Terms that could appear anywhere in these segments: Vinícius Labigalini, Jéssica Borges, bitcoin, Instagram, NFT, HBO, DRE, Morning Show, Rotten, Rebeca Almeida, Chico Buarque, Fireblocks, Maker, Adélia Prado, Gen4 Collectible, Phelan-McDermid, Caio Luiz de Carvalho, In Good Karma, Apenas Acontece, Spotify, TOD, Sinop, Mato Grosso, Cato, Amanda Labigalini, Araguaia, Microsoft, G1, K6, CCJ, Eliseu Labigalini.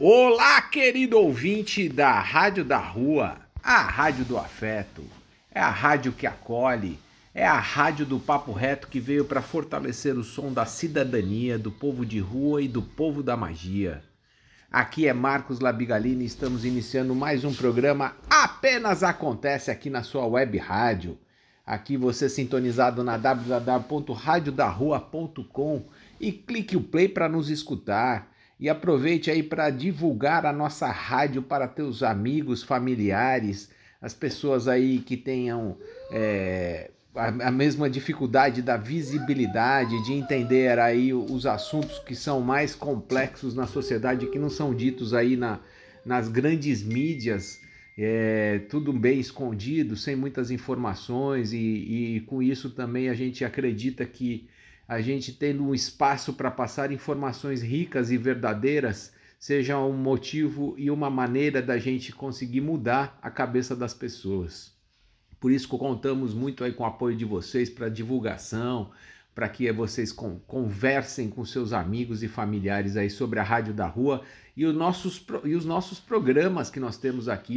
Olá, querido ouvinte da Rádio da Rua, a rádio do afeto, é a rádio que acolhe, é a rádio do papo reto que veio para fortalecer o som da cidadania, do povo de rua e do povo da magia. Aqui é Marcos Labigalini e estamos iniciando mais um programa Apenas Acontece aqui na sua web rádio. Aqui você sintonizado na www.radiodarrua.com e clique o play para nos escutar. E aproveite aí para divulgar a nossa rádio para teus amigos, familiares, as pessoas aí que tenham a mesma dificuldade da visibilidade, de entender aí os assuntos que são mais complexos na sociedade, que não são ditos aí nas grandes mídias, tudo bem escondido, sem muitas informações e com isso também a gente acredita que a gente tendo um espaço para passar informações ricas e verdadeiras seja um motivo e uma maneira da gente conseguir mudar a cabeça das pessoas. Por isso que contamos muito aí com o apoio de vocês para divulgação, para que vocês conversem com seus amigos e familiares aí sobre a Rádio da Rua e os nossos programas que nós temos aqui.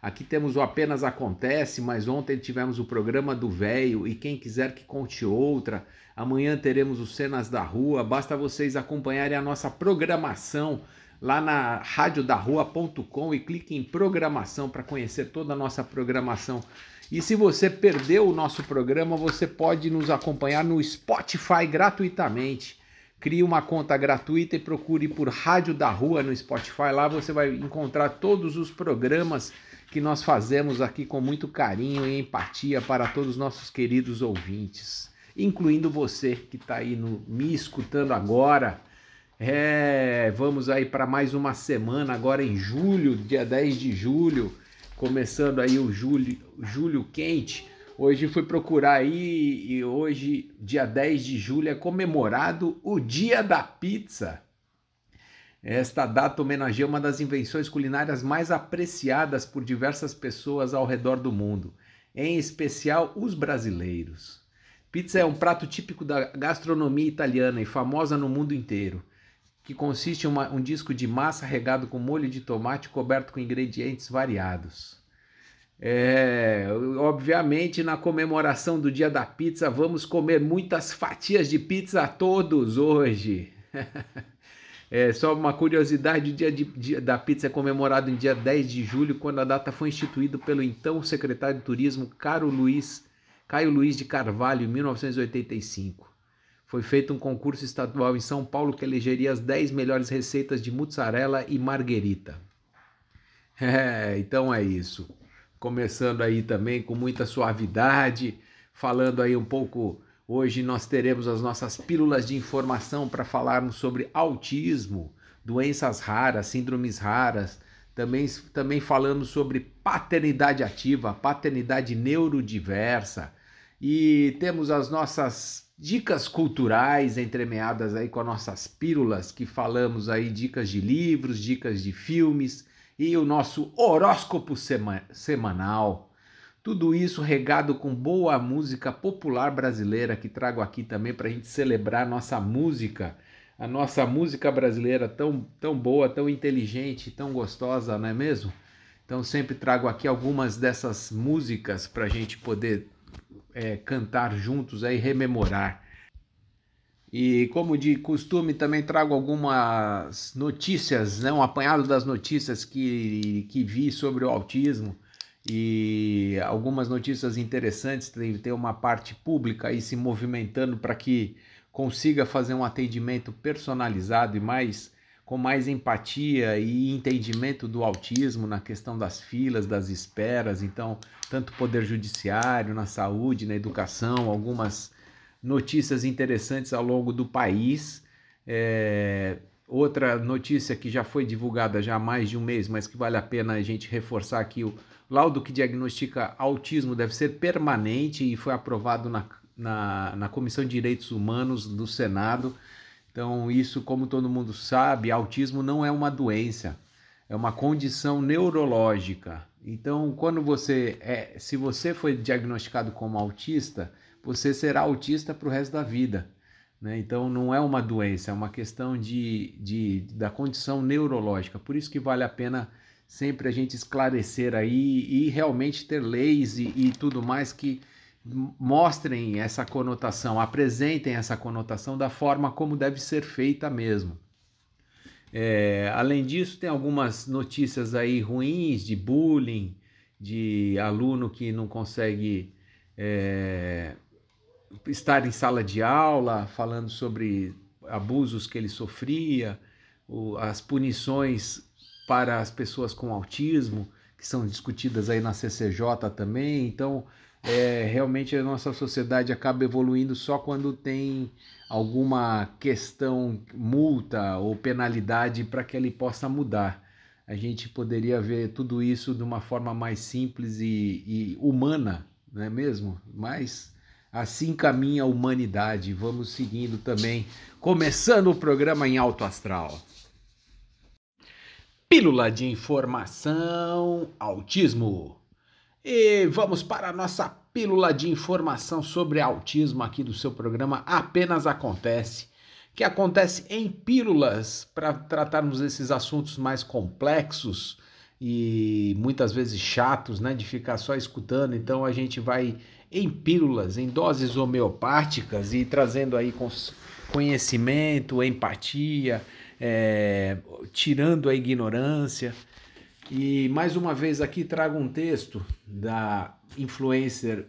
Aqui temos o Apenas Acontece, mas ontem tivemos o programa do Véio e quem quiser que conte outra. Amanhã teremos os Cenas da Rua. Basta vocês acompanharem a nossa programação lá na radiodarrua.com e clique em programação para conhecer toda a nossa programação. E se você perdeu o nosso programa, você pode nos acompanhar no Spotify gratuitamente. Crie uma conta gratuita e procure por Rádio da Rua no Spotify. Lá você vai encontrar todos os programas que nós fazemos aqui com muito carinho e empatia para todos os nossos queridos ouvintes, incluindo você que está aí me escutando agora. Vamos aí para mais uma semana agora em julho, dia 10 de julho. Começando aí o julho quente. Hoje fui procurar aí e hoje, dia 10 de julho, é comemorado o Dia da Pizza. Esta data homenageia uma das invenções culinárias mais apreciadas por diversas pessoas ao redor do mundo, em especial os brasileiros. Pizza é um prato típico da gastronomia italiana e famosa no mundo inteiro, que consiste em um disco de massa regado com molho de tomate coberto com ingredientes variados. Obviamente, na comemoração do Dia da Pizza, vamos comer muitas fatias de pizza a todos hoje. Só uma curiosidade, o Dia da Pizza é comemorado em dia 10 de julho, quando a data foi instituída pelo então secretário de Turismo, Caio Luiz de Carvalho, em 1985. Foi feito um concurso estadual em São Paulo que elegeria as 10 melhores receitas de mussarela e marguerita. Então é isso. Começando aí também com muita suavidade, falando aí um pouco. Hoje nós teremos as nossas pílulas de informação para falarmos sobre autismo, doenças raras, síndromes raras. Também falamos sobre paternidade ativa, paternidade neurodiversa. E temos as nossas dicas culturais entremeadas aí com as nossas pílulas, que falamos aí dicas de livros, dicas de filmes e o nosso horóscopo semanal. Tudo isso regado com boa música popular brasileira, que trago aqui também para a gente celebrar a nossa música brasileira tão boa, tão inteligente, tão gostosa, não é mesmo? Então sempre trago aqui algumas dessas músicas para a gente poder cantar juntos aí, rememorar. E como de costume também trago algumas notícias, né? Um apanhado das notícias que vi sobre o autismo e algumas notícias interessantes. Tem uma parte pública aí se movimentando para que consiga fazer um atendimento personalizado e com mais empatia e entendimento do autismo na questão das filas, das esperas. Então, tanto o Poder Judiciário, na saúde, na educação, algumas notícias interessantes ao longo do país. Outra notícia que já foi divulgada já há mais de um mês, mas que vale a pena a gente reforçar aqui, o laudo que diagnostica autismo deve ser permanente e foi aprovado na Comissão de Direitos Humanos do Senado. Então, isso, como todo mundo sabe, autismo não é uma doença, é uma condição neurológica. Então, quando se você foi diagnosticado como autista, você será autista para o resto da vida. né? Então não é uma doença, é uma questão da condição neurológica. Por isso que vale a pena sempre a gente esclarecer aí e realmente ter leis e tudo mais que mostrem essa conotação, apresentem essa conotação da forma como deve ser feita mesmo. Além disso, tem algumas notícias aí ruins de bullying, de aluno que não consegue estar em sala de aula, falando sobre abusos que ele sofria, as punições para as pessoas com autismo, que são discutidas aí na CCJ também. Então, realmente a nossa sociedade acaba evoluindo só quando tem alguma questão, multa ou penalidade para que ele possa mudar. A gente poderia ver tudo isso de uma forma mais simples e humana, não é mesmo? Mas assim caminha a humanidade. Vamos seguindo também, começando o programa em Alto Astral. Pílula de informação, autismo. E vamos para a nossa pílula de informação sobre autismo aqui do seu programa Apenas Acontece, que acontece em pílulas para tratarmos esses assuntos mais complexos e muitas vezes chatos, né, de ficar só escutando. Então a gente vai em pílulas, em doses homeopáticas e trazendo aí conhecimento, empatia, tirando a ignorância. E mais uma vez aqui trago um texto da influencer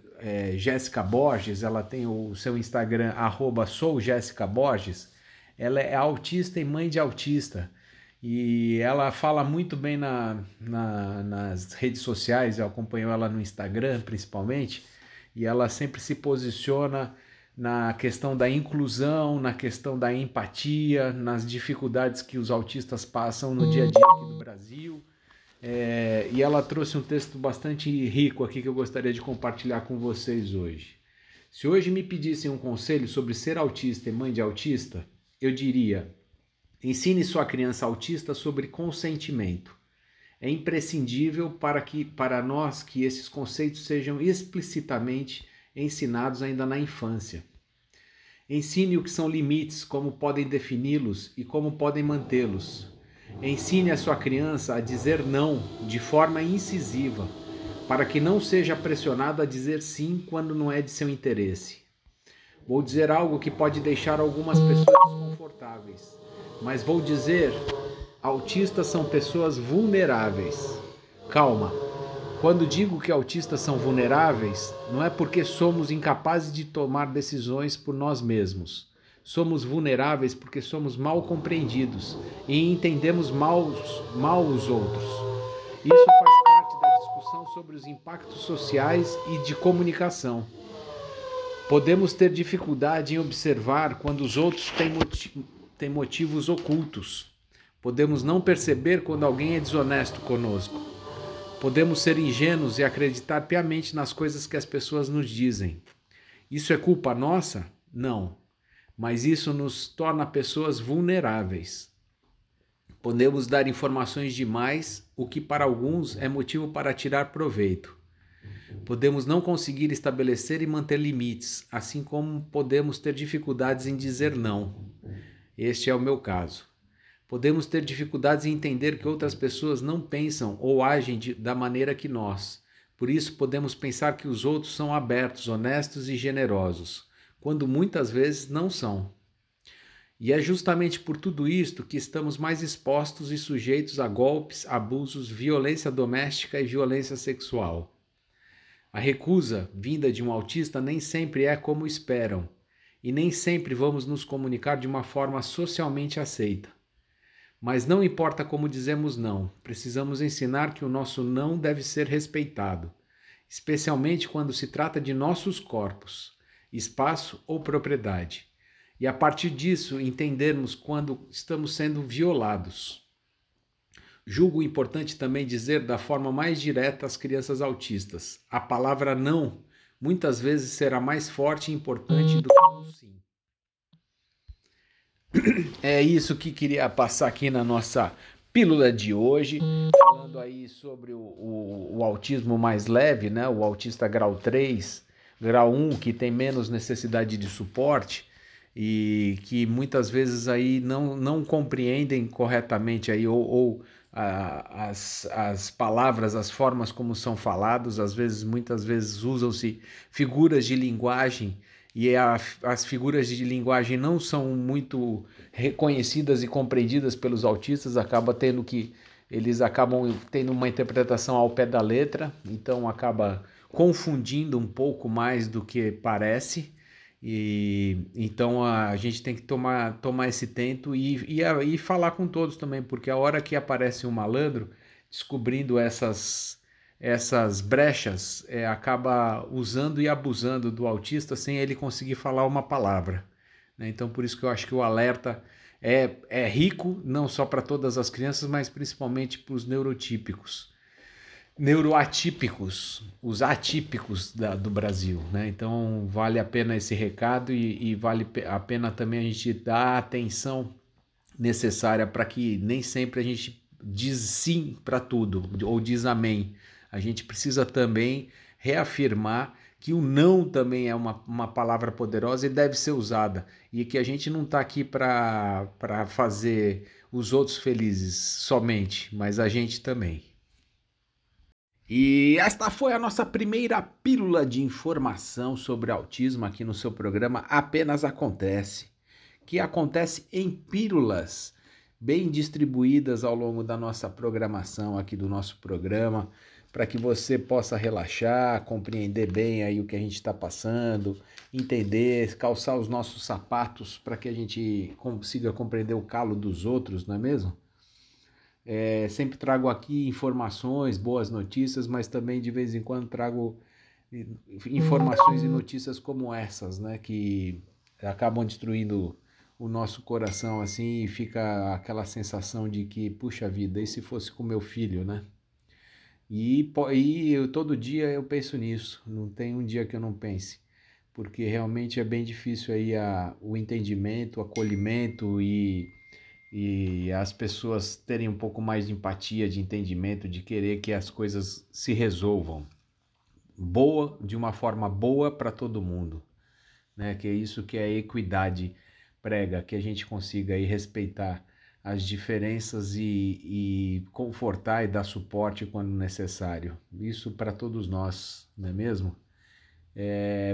Jéssica Borges. Ela tem o seu Instagram @soujessicaborges. Ela é autista e mãe de autista, e ela fala muito bem nas redes sociais. Eu acompanho ela no Instagram principalmente, e ela sempre se posiciona na questão da inclusão, na questão da empatia, nas dificuldades que os autistas passam no dia a dia aqui do Brasil. E ela trouxe um texto bastante rico aqui que eu gostaria de compartilhar com vocês hoje. Se hoje me pedissem um conselho sobre ser autista e mãe de autista, eu diria: ensine sua criança autista sobre consentimento. É imprescindível para nós que esses conceitos sejam explicitamente ensinados ainda na infância. Ensine o que são limites, como podem defini-los e como podem mantê-los. Ensine a sua criança a dizer não de forma incisiva, para que não seja pressionada a dizer sim quando não é de seu interesse. Vou dizer algo que pode deixar algumas pessoas desconfortáveis, mas vou dizer: autistas são pessoas vulneráveis. Calma. Quando digo que autistas são vulneráveis, não é porque somos incapazes de tomar decisões por nós mesmos. Somos vulneráveis porque somos mal compreendidos e entendemos mal os outros. Isso faz parte da discussão sobre os impactos sociais e de comunicação. Podemos ter dificuldade em observar quando os outros têm motivos ocultos. Podemos não perceber quando alguém é desonesto conosco. Podemos ser ingênuos e acreditar piamente nas coisas que as pessoas nos dizem. Isso é culpa nossa? Não. Mas isso nos torna pessoas vulneráveis. Podemos dar informações demais, o que para alguns é motivo para tirar proveito. Podemos não conseguir estabelecer e manter limites, assim como podemos ter dificuldades em dizer não. Este é o meu caso. Podemos ter dificuldades em entender que outras pessoas não pensam ou agem da maneira que nós. Por isso, podemos pensar que os outros são abertos, honestos e generosos, quando muitas vezes não são. E é justamente por tudo isto que estamos mais expostos e sujeitos a golpes, abusos, violência doméstica e violência sexual. A recusa vinda de um autista nem sempre é como esperam, e nem sempre vamos nos comunicar de uma forma socialmente aceita. Mas não importa como dizemos não, precisamos ensinar que o nosso não deve ser respeitado, especialmente quando se trata de nossos corpos, espaço ou propriedade, e a partir disso entendermos quando estamos sendo violados. Julgo importante também dizer da forma mais direta às crianças autistas: a palavra não muitas vezes será mais forte e importante do que o sim. É isso que queria passar aqui na nossa pílula de hoje, falando aí sobre o autismo mais leve, né? O autista grau 3, grau 1, que tem menos necessidade de suporte, e que muitas vezes aí não compreendem corretamente aí, as palavras, as formas como são falados, às vezes, muitas vezes usam-se figuras de linguagem e as figuras de linguagem não são muito reconhecidas e compreendidas pelos autistas, eles acabam tendo uma interpretação ao pé da letra, então acaba confundindo um pouco mais do que parece. E então a gente tem que tomar esse tento e falar com todos também, porque a hora que aparece um malandro descobrindo essas brechas, acaba usando e abusando do autista sem ele conseguir falar uma palavra, né? Então por isso que eu acho que o alerta é rico, não só para todas as crianças, mas principalmente para os neuroatípicos, os atípicos do Brasil, né? Então vale a pena esse recado e vale a pena também a gente dar a atenção necessária para que nem sempre a gente diz sim para tudo ou diz amém. A gente precisa também reafirmar que o não também é uma palavra poderosa e deve ser usada, e que a gente não está aqui para fazer os outros felizes somente, mas a gente também. E esta foi a nossa primeira pílula de informação sobre autismo aqui no seu programa Apenas Acontece, que acontece em pílulas bem distribuídas ao longo da nossa programação aqui do nosso programa, para que você possa relaxar, compreender bem aí o que a gente está passando, entender, calçar os nossos sapatos para que a gente consiga compreender o calo dos outros, não é mesmo? Sempre trago aqui informações, boas notícias, mas também de vez em quando trago informações e notícias como essas, né? Que acabam destruindo o nosso coração, assim, e fica aquela sensação de que, puxa vida, e se fosse com meu filho, né? E eu, todo dia eu penso nisso, não tem um dia que eu não pense, porque realmente é bem difícil aí o entendimento, o acolhimento e as pessoas terem um pouco mais de empatia, de entendimento, de querer que as coisas se resolvam de uma forma boa para todo mundo, né? Que é isso que a equidade prega, que a gente consiga aí respeitar as diferenças e confortar e dar suporte quando necessário. Isso para todos nós, não é mesmo?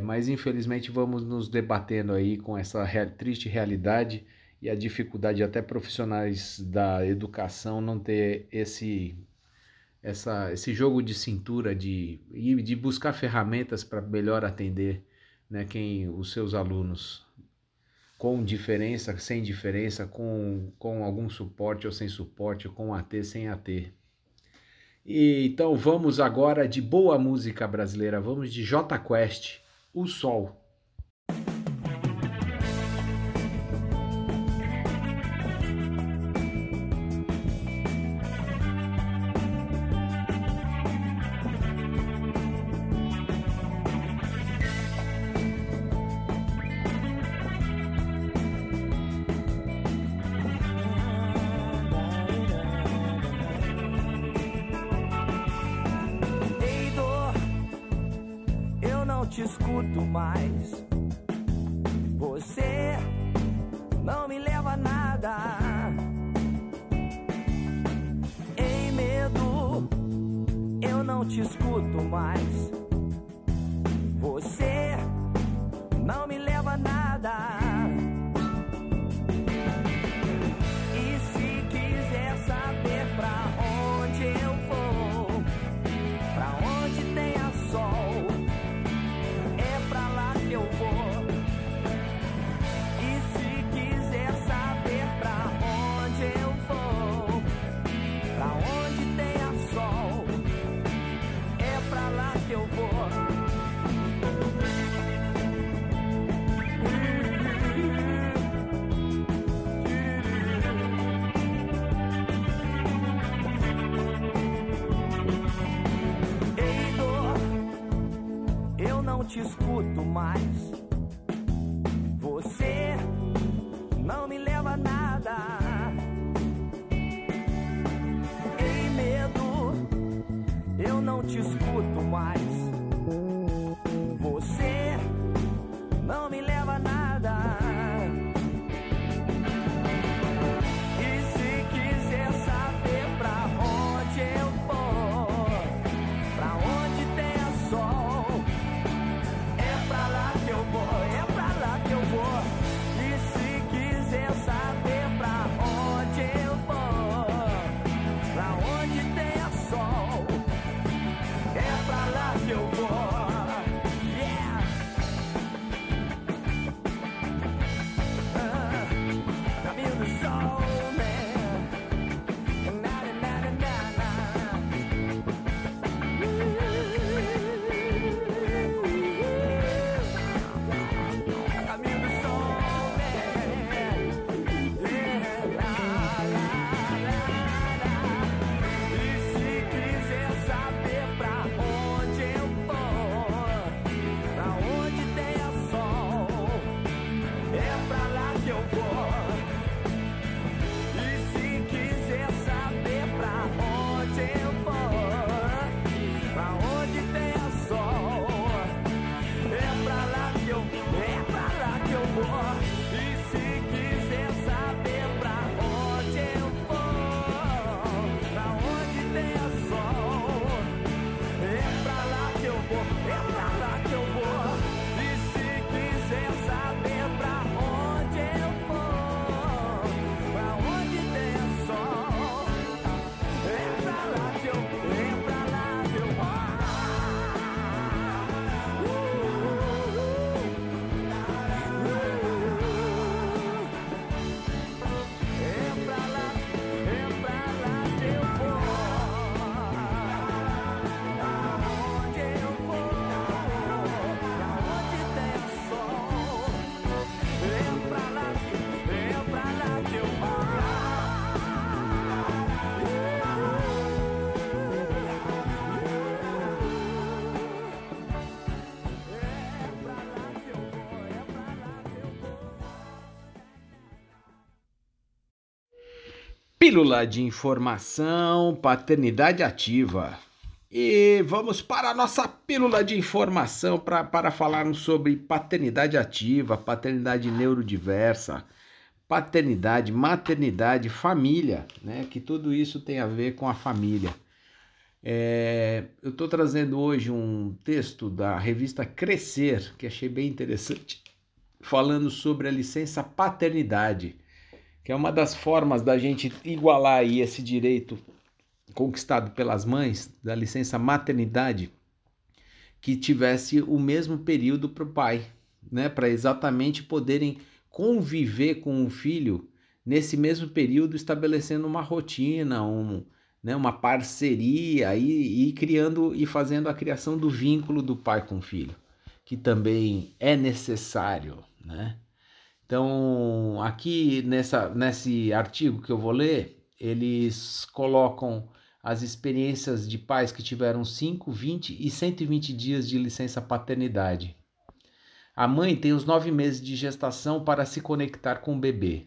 Mas infelizmente vamos nos debatendo aí com essa triste realidade e a dificuldade até profissionais da educação não ter esse jogo de cintura de buscar ferramentas para melhor atender, né, os seus alunos, com diferença, sem diferença, com algum suporte ou sem suporte, com AT, sem AT. E então vamos agora de boa música brasileira, vamos de Jota Quest, O Sol. Você não me leva a nada. Pílula de informação, paternidade ativa. E vamos para a nossa pílula de informação para falarmos sobre paternidade ativa, paternidade neurodiversa, paternidade, maternidade, família, né? Que tudo isso tem a ver com a família. Eu estou trazendo hoje um texto da revista Crescer, que achei bem interessante, falando sobre a licença paternidade, que é uma das formas da gente igualar aí esse direito conquistado pelas mães, da licença maternidade, que tivesse o mesmo período para o pai, né? Para exatamente poderem conviver com o filho nesse mesmo período, estabelecendo uma rotina, uma parceria e criando e fazendo a criação do vínculo do pai com o filho, que também é necessário, né? Então, aqui nesse artigo que eu vou ler, eles colocam as experiências de pais que tiveram 5, 20 e 120 dias de licença paternidade. A mãe tem os 9 meses de gestação para se conectar com o bebê.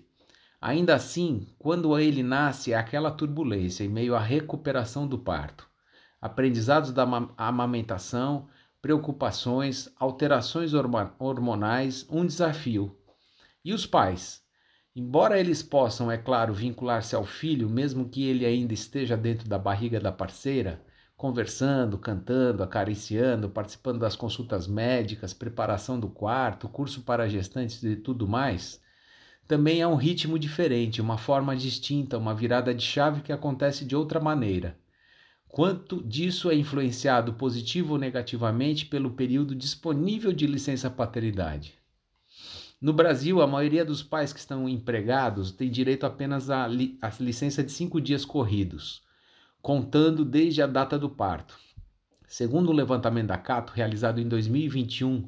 Ainda assim, quando ele nasce, é aquela turbulência em meio à recuperação do parto. Aprendizados da amamentação, preocupações, alterações hormonais, um desafio. E os pais? Embora eles possam, é claro, vincular-se ao filho, mesmo que ele ainda esteja dentro da barriga da parceira, conversando, cantando, acariciando, participando das consultas médicas, preparação do quarto, curso para gestantes e tudo mais, também é um ritmo diferente, uma forma distinta, uma virada de chave que acontece de outra maneira. Quanto disso é influenciado positivo ou negativamente pelo período disponível de licença paternidade? No Brasil, a maioria dos pais que estão empregados tem direito apenas à licença de 5 dias corridos, contando desde a data do parto. Segundo o levantamento da Cato, realizado em 2021,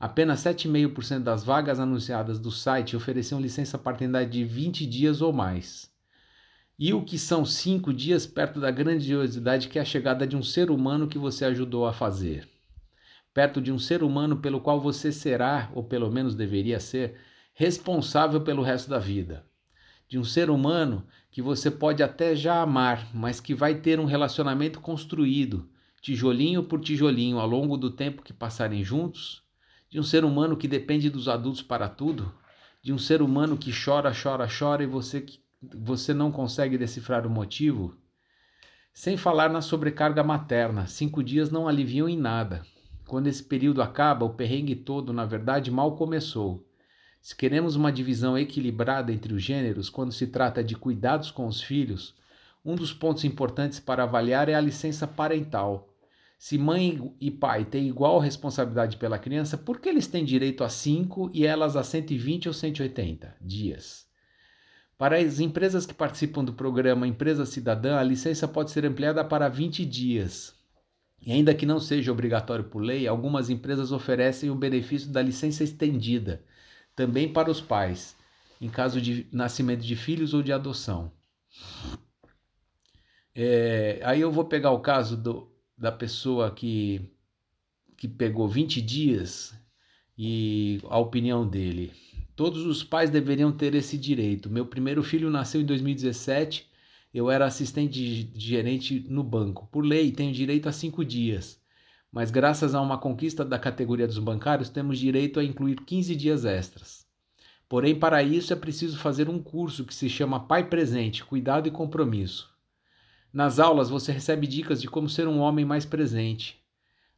apenas 7,5% das vagas anunciadas do site ofereciam licença paternidade de 20 dias ou mais. E o que são 5 dias perto da grandiosidade que é a chegada de um ser humano que você ajudou a fazer? Perto de um ser humano pelo qual você será, ou pelo menos deveria ser, responsável pelo resto da vida. De um ser humano que você pode até já amar, mas que vai ter um relacionamento construído, tijolinho por tijolinho, ao longo do tempo que passarem juntos. De um ser humano que depende dos adultos para tudo. De um ser humano que chora, chora, chora e você não consegue decifrar o motivo. Sem falar na sobrecarga materna, 5 dias não aliviam em nada. Quando esse período acaba, o perrengue todo, na verdade, mal começou. Se queremos uma divisão equilibrada entre os gêneros, quando se trata de cuidados com os filhos, um dos pontos importantes para avaliar é a licença parental. Se mãe e pai têm igual responsabilidade pela criança, por que eles têm direito a 5 e elas a 120 ou 180 dias? Para as empresas que participam do programa Empresa Cidadã, a licença pode ser ampliada para 20 dias. E ainda que não seja obrigatório por lei, algumas empresas oferecem o benefício da licença estendida, também para os pais, em caso de nascimento de filhos ou de adoção. Aí eu vou pegar o caso da pessoa que pegou 20 dias e a opinião dele. Todos os pais deveriam ter esse direito. Meu primeiro filho nasceu em 2017, eu era assistente de gerente no banco. Por lei, tenho direito a 5 dias. Mas graças a uma conquista da categoria dos bancários, temos direito a incluir 15 dias extras. Porém, para isso é preciso fazer um curso que se chama Pai Presente, Cuidado e Compromisso. Nas aulas você recebe dicas de como ser um homem mais presente.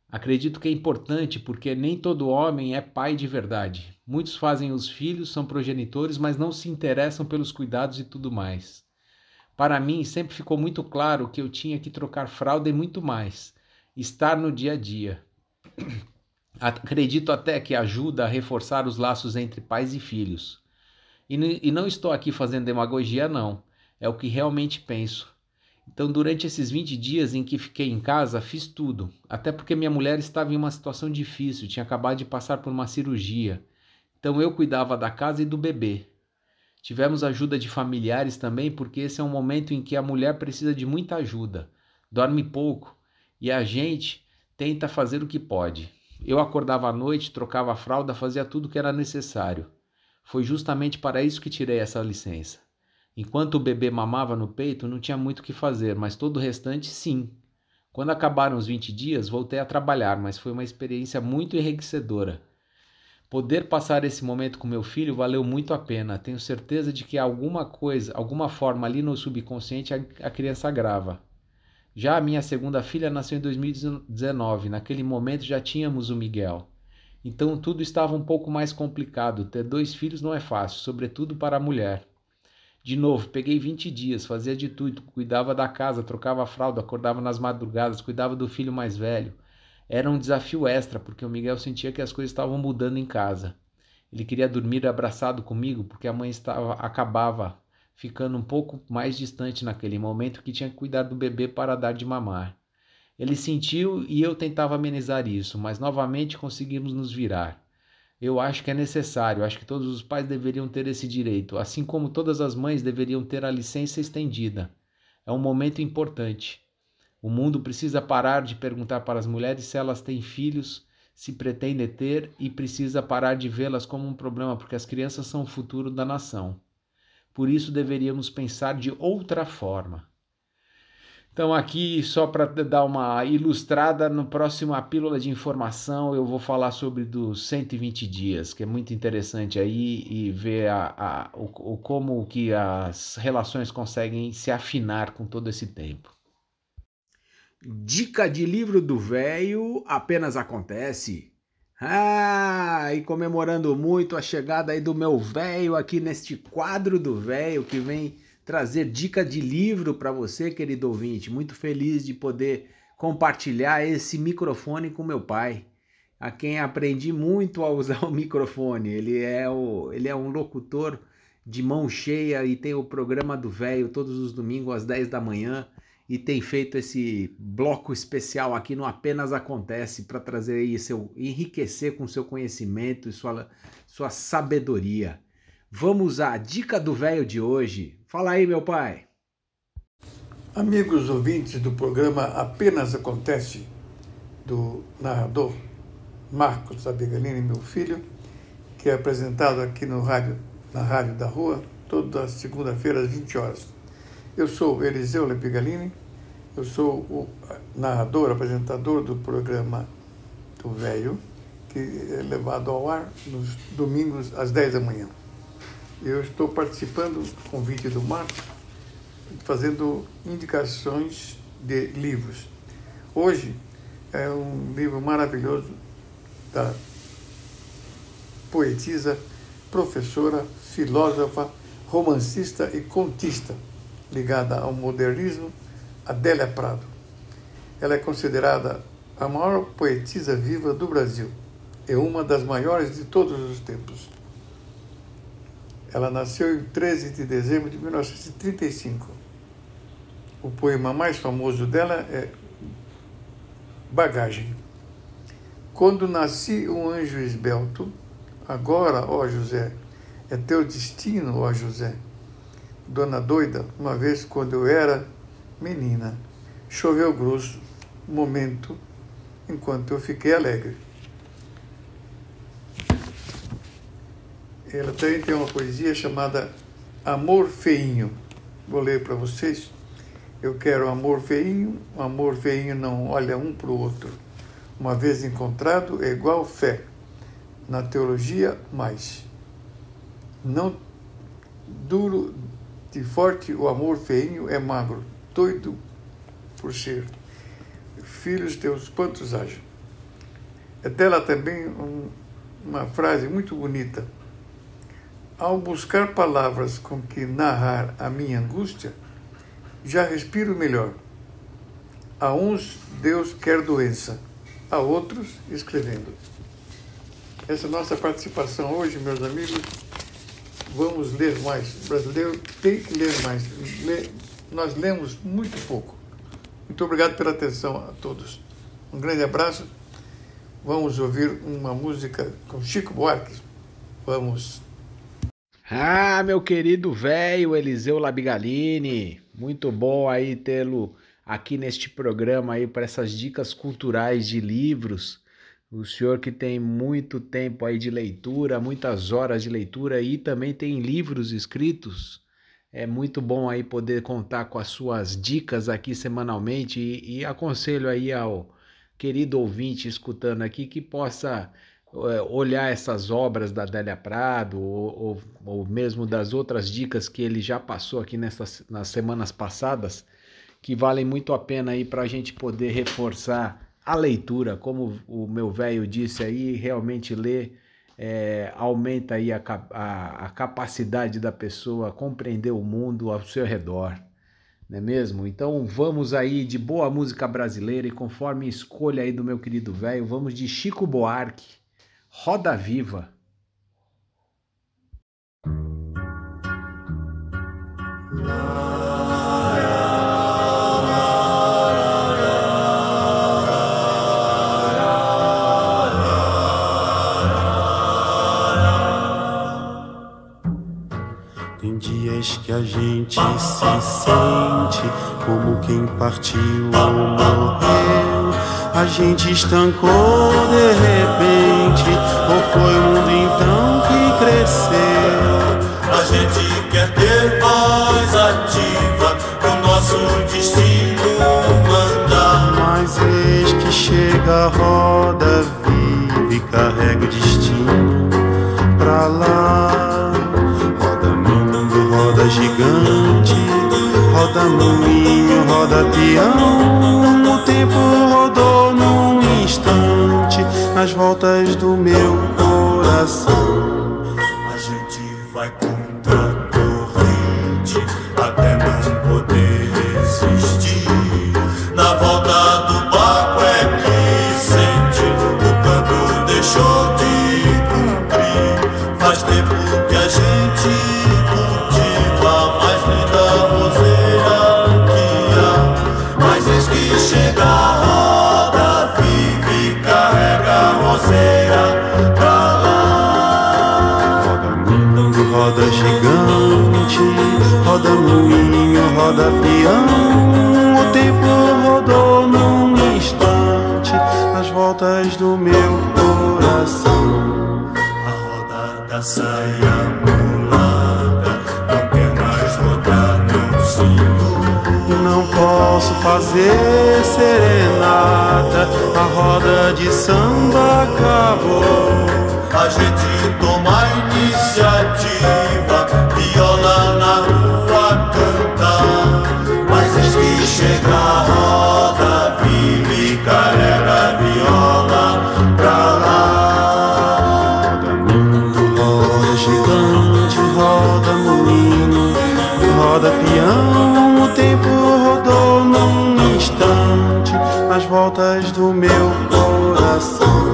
Acredito que é importante porque nem todo homem é pai de verdade. Muitos fazem os filhos, são progenitores, mas não se interessam pelos cuidados e tudo mais. Para mim, sempre ficou muito claro que eu tinha que trocar fralda e muito mais. Estar no dia a dia. Acredito até que ajuda a reforçar os laços entre pais e filhos. E não estou aqui fazendo demagogia, não. É o que realmente penso. Então, durante esses 20 dias em que fiquei em casa, fiz tudo. Até porque minha mulher estava em uma situação difícil, tinha acabado de passar por uma cirurgia. Então, eu cuidava da casa e do bebê. Tivemos ajuda de familiares também, porque esse é um momento em que a mulher precisa de muita ajuda, dorme pouco e a gente tenta fazer o que pode. Eu acordava à noite, trocava a fralda, fazia tudo o que era necessário. Foi justamente para isso que tirei essa licença. Enquanto o bebê mamava no peito, não tinha muito o que fazer, mas todo o restante, sim. Quando acabaram os 20 dias, voltei a trabalhar, mas foi uma experiência muito enriquecedora. Poder passar esse momento com meu filho valeu muito a pena. Tenho certeza de que há alguma coisa, alguma forma ali no subconsciente a criança grava. Já a minha segunda filha nasceu em 2019. Naquele momento já tínhamos o Miguel. Então tudo estava um pouco mais complicado. Ter 2 filhos não é fácil, sobretudo para a mulher. De novo, peguei 20 dias, fazia de tudo, cuidava da casa, trocava a fralda, acordava nas madrugadas, cuidava do filho mais velho. Era um desafio extra, porque o Miguel sentia que as coisas estavam mudando em casa. Ele queria dormir abraçado comigo, porque a mãe acabava ficando um pouco mais distante naquele momento que tinha que cuidar do bebê para dar de mamar. Ele sentiu e eu tentava amenizar isso, mas novamente conseguimos nos virar. Eu acho que é necessário, acho que todos os pais deveriam ter esse direito, assim como todas as mães deveriam ter a licença estendida. É um momento importante. O mundo precisa parar de perguntar para as mulheres se elas têm filhos, se pretendem ter, e precisa parar de vê-las como um problema, porque as crianças são o futuro da nação. Por isso deveríamos pensar de outra forma. Então aqui, só para dar uma ilustrada, no próximo A Pílula de Informação eu vou falar sobre dos 120 dias, que é muito interessante aí e ver como que as relações conseguem se afinar com todo esse tempo. Dica de livro do véio, Apenas Acontece. E comemorando muito a chegada aí do meu véio aqui neste quadro do véio que vem trazer dica de livro para você, querido ouvinte. Muito feliz de poder compartilhar esse microfone com meu pai, a quem aprendi muito a usar o microfone. Ele é um locutor de mão cheia e tem o programa do véio todos os domingos às 10 da manhã e tem feito esse bloco especial aqui no Apenas Acontece para trazer aí enriquecer com seu conhecimento e sua sabedoria. Vamos à dica do véio de hoje. Fala aí, meu pai. Amigos ouvintes do programa Apenas Acontece, do narrador Marcos Labigalini, meu filho, que é apresentado aqui na Rádio da Rua, toda segunda-feira às 20 horas. Eu sou Eliseu Labigalini, eu sou o narrador, apresentador do programa do véio, que é levado ao ar nos domingos às 10 da manhã. Eu estou participando do convite do Marcos, fazendo indicações de livros. Hoje é um livro maravilhoso da poetisa, professora, filósofa, romancista e contista, ligada ao modernismo, Adélia Prado. Ela é considerada a maior poetisa viva do Brasil. É uma das maiores de todos os tempos. Ela nasceu em 13 de dezembro de 1935. O poema mais famoso dela é Bagagem. Quando nasci um anjo esbelto, agora, ó José, é teu destino, ó José. Dona doida, uma vez quando eu era menina, choveu grosso, momento, enquanto eu fiquei alegre. Ela também tem uma poesia chamada Amor Feinho. Vou ler para vocês. Eu quero amor feinho não olha um para o outro. Uma vez encontrado é igual fé. Na teologia, mais. Não duro de forte, o amor feinho é magro, doido por ser. Filhos teus quantos haja. É dela também uma frase muito bonita. Ao buscar palavras com que narrar a minha angústia, já respiro melhor. A uns Deus quer doença, a outros escrevendo. Essa é a nossa participação hoje, meus amigos. Vamos ler mais. O brasileiro tem que ler mais. Nós lemos muito pouco. Muito obrigado pela atenção a todos. Um grande abraço. Vamos ouvir uma música com Chico Buarque. Vamos. Meu querido véio Eliseu Labigalini, muito bom aí tê-lo aqui neste programa aí para essas dicas culturais de livros. O senhor que tem muito tempo aí de leitura, muitas horas de leitura e também tem livros escritos. É muito bom aí poder contar com as suas dicas aqui semanalmente e aconselho aí ao querido ouvinte escutando aqui que possa olhar essas obras da Adélia Prado ou mesmo das outras dicas que ele já passou aqui nas semanas passadas, que valem muito a pena aí para a gente poder reforçar a leitura. Como o meu velho disse aí, realmente ler aumenta aí a capacidade da pessoa compreender o mundo ao seu redor, não é mesmo? Então vamos aí de boa música brasileira e conforme escolha aí do meu querido velho, vamos de Chico Buarque, Roda Viva. Que a gente se sente como quem partiu ou morreu. A gente estancou de repente, ou foi o mundo então que cresceu? A gente quer ter voz ativa pro nosso destino mandar. Mas eis que chega a roda viva e carrega o destino pra lá. Roda gigante, roda moinho, roda peão. O tempo rodou num instante nas voltas do meu coração. A gente vai contra a corrente até não poder resistir. Na volta do barco é que sente o canto deixou de cumprir. Faz tempo que a gente roda gigante, roda moinho, roda peão. O tempo rodou num instante nas voltas do meu coração. A roda da saia mulata não quer mais rodar no senhor. Não posso fazer serenata, a roda de samba acabou. A gente toma iniciativa, viola na rua canta. Mas diz que chega a roda viva e carrega a viola pra lá. Roda mundo, roda gigante, roda moinho, roda peão. O tempo rodou num instante nas voltas do meu coração.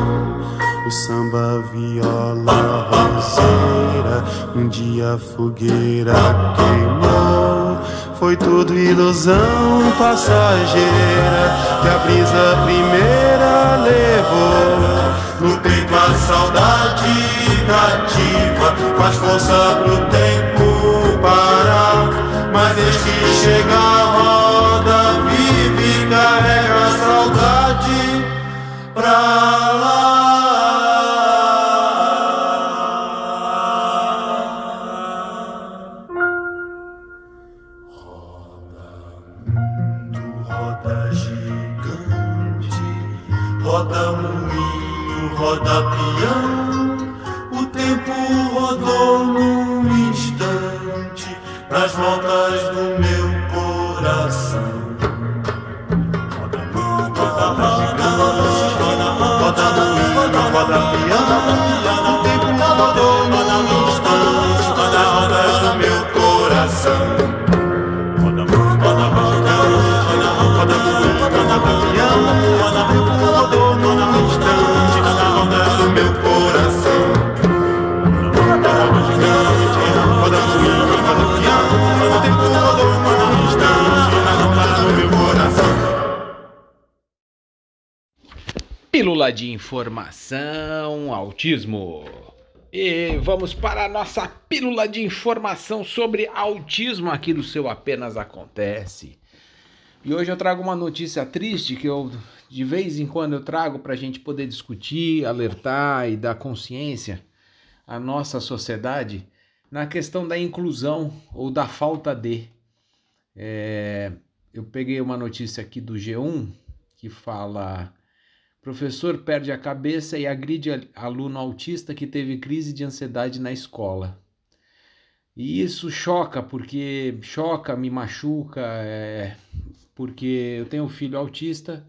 O samba, viola, roseira, um dia a fogueira queimou. Foi tudo ilusão passageira que a brisa primeira levou. No peito a saudade cativa faz força pro tempo parar. Mas eis que chega a roda viva e carrega a saudade pra lá. Roda peão, o tempo rodou num instante nas voltas do meu coração. Roda mundo, roda gigante, roda moinho, roda peão, o tempo rodou num instante nas voltas do meu coração. Roda mundo, roda gigante, roda peão, o tempo rodou num instante do meu coração. Roda moinho, roda peão, o tempo rodou num instante nas voltas do meu coração. Pílula de informação, autismo. E vamos para a nossa pílula de informação sobre autismo aqui do seu Apenas Acontece. E hoje eu trago uma notícia triste que eu de vez em quando eu trago para a gente poder discutir, alertar e dar consciência à nossa sociedade na questão da inclusão ou da falta de. Eu peguei uma notícia aqui do G1 que fala: professor perde a cabeça e agride aluno autista que teve crise de ansiedade na escola. E isso choca, porque choca, me machuca, porque eu tenho um filho autista,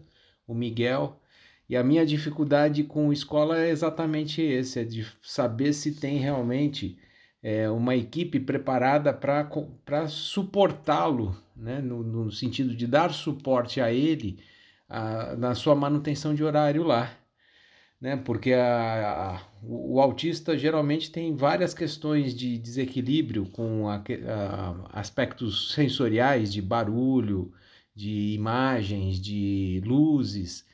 o Miguel, e a minha dificuldade com escola é exatamente essa, é de saber se tem realmente uma equipe preparada para suportá-lo, né? No sentido de dar suporte a ele na sua manutenção de horário lá. Né? Porque o autista geralmente tem várias questões de desequilíbrio com aspectos sensoriais de barulho, de imagens, de luzes,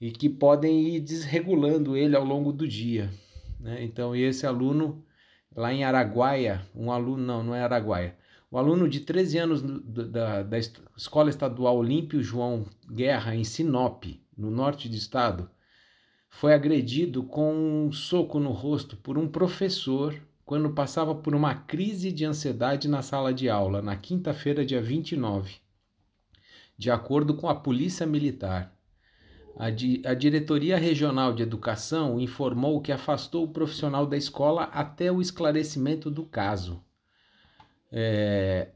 e que podem ir desregulando ele ao longo do dia. Né? Então, esse aluno... Lá em Araguaia, o aluno de 13 anos da Escola Estadual Olímpio João Guerra, em Sinop, no norte do estado, foi agredido com um soco no rosto por um professor quando passava por uma crise de ansiedade na sala de aula, na quinta-feira, dia 29, de acordo com a Polícia Militar. A Diretoria Regional de Educação informou que afastou o profissional da escola até o esclarecimento do caso.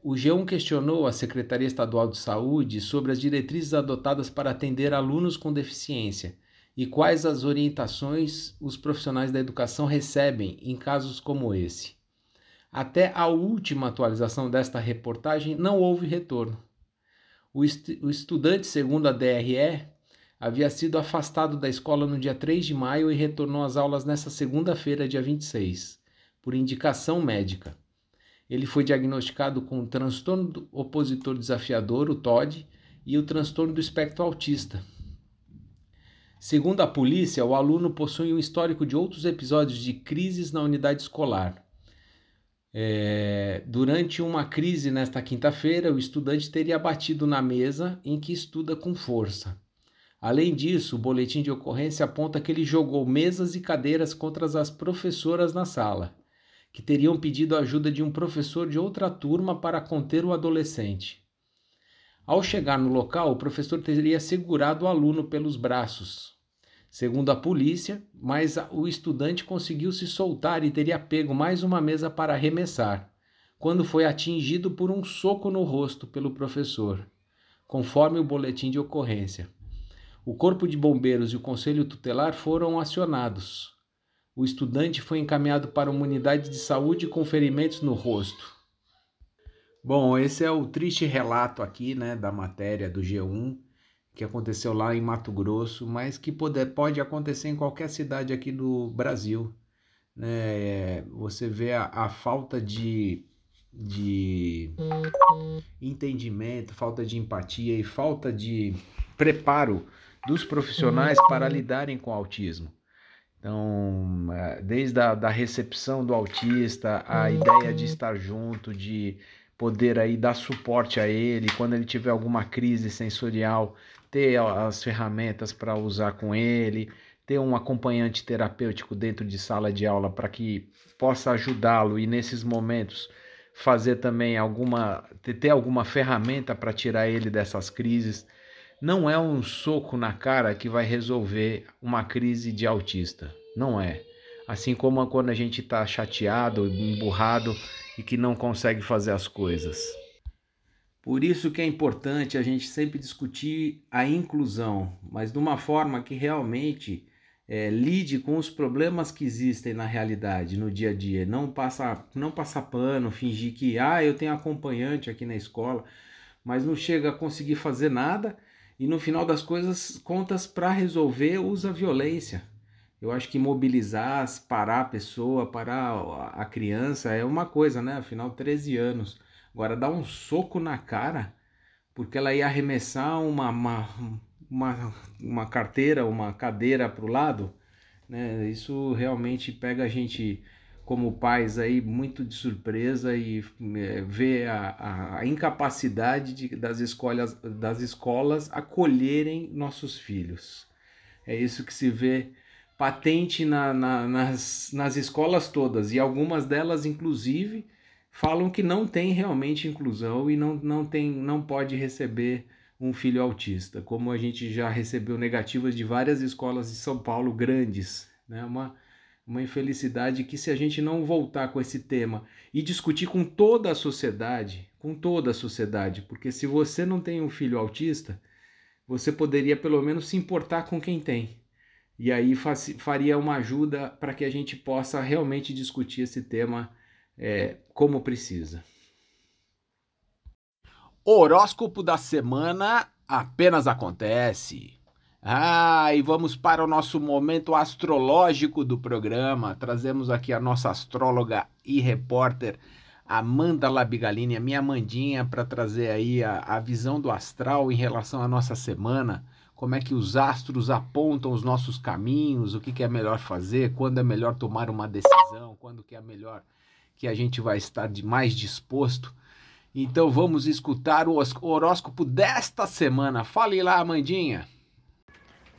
O G1 questionou a Secretaria Estadual de Saúde sobre as diretrizes adotadas para atender alunos com deficiência e quais as orientações os profissionais da educação recebem em casos como esse. Até a última atualização desta reportagem, não houve retorno. O estudante, segundo a DRE, havia sido afastado da escola no dia 3 de maio e retornou às aulas nesta segunda-feira, dia 26, por indicação médica. Ele foi diagnosticado com o transtorno opositor desafiador, o TOD, e o transtorno do espectro autista. Segundo a polícia, o aluno possui um histórico de outros episódios de crises na unidade escolar. Durante uma crise nesta quinta-feira, o estudante teria batido na mesa em que estuda com força. Além disso, o boletim de ocorrência aponta que ele jogou mesas e cadeiras contra as professoras na sala, que teriam pedido a ajuda de um professor de outra turma para conter o adolescente. Ao chegar no local, o professor teria segurado o aluno pelos braços, segundo a polícia, mas o estudante conseguiu se soltar e teria pego mais uma mesa para arremessar, quando foi atingido por um soco no rosto pelo professor, conforme o boletim de ocorrência. O Corpo de Bombeiros e o Conselho Tutelar foram acionados. O estudante foi encaminhado para uma unidade de saúde com ferimentos no rosto. Bom, esse é o triste relato aqui, né, da matéria do G1, que aconteceu lá em Mato Grosso, mas que pode acontecer em qualquer cidade aqui do Brasil. Você vê a falta de entendimento, falta de empatia e falta de preparo dos profissionais para lidarem com o autismo. Então, desde a recepção do autista, a ideia de estar junto, de poder aí dar suporte a ele, quando ele tiver alguma crise sensorial, ter as ferramentas para usar com ele, ter um acompanhante terapêutico dentro de sala de aula para que possa ajudá-lo e nesses momentos fazer também ter alguma ferramenta para tirar ele dessas crises. Não é um soco na cara que vai resolver uma crise de autista, não é. Assim como quando a gente está chateado, emburrado e que não consegue fazer as coisas. Por isso que é importante a gente sempre discutir a inclusão, mas de uma forma que realmente lide com os problemas que existem na realidade, no dia a dia. Não passa pano, fingir que eu tenho acompanhante aqui na escola, mas não chega a conseguir fazer nada. E no final das contas, para resolver, usa violência. Eu acho que mobilizar, parar a pessoa, parar a criança é uma coisa, né? Afinal, 13 anos. Agora, dar um soco na cara, porque ela ia arremessar uma carteira, uma cadeira para o lado, né? Isso realmente pega a gente, como pais, aí, muito de surpresa e ver a incapacidade das escolas acolherem nossos filhos. É isso que se vê patente nas escolas todas, e algumas delas, inclusive, falam que não tem realmente inclusão e não pode receber um filho autista, como a gente já recebeu negativas de várias escolas de São Paulo grandes, né? Uma infelicidade que, se a gente não voltar com esse tema e discutir com toda a sociedade, porque se você não tem um filho autista, você poderia pelo menos se importar com quem tem. E aí faria uma ajuda para que a gente possa realmente discutir esse tema como precisa. Horóscopo da semana apenas acontece. E vamos para o nosso momento astrológico do programa. Trazemos aqui a nossa astróloga e repórter Amanda Labigalini, a minha Amandinha, para trazer aí a visão do astral em relação à nossa semana. Como é que os astros apontam os nossos caminhos, o que que é melhor fazer, quando é melhor tomar uma decisão, quando que é melhor que a gente vai estar mais disposto. Então vamos escutar o horóscopo desta semana. Fale lá, Amandinha.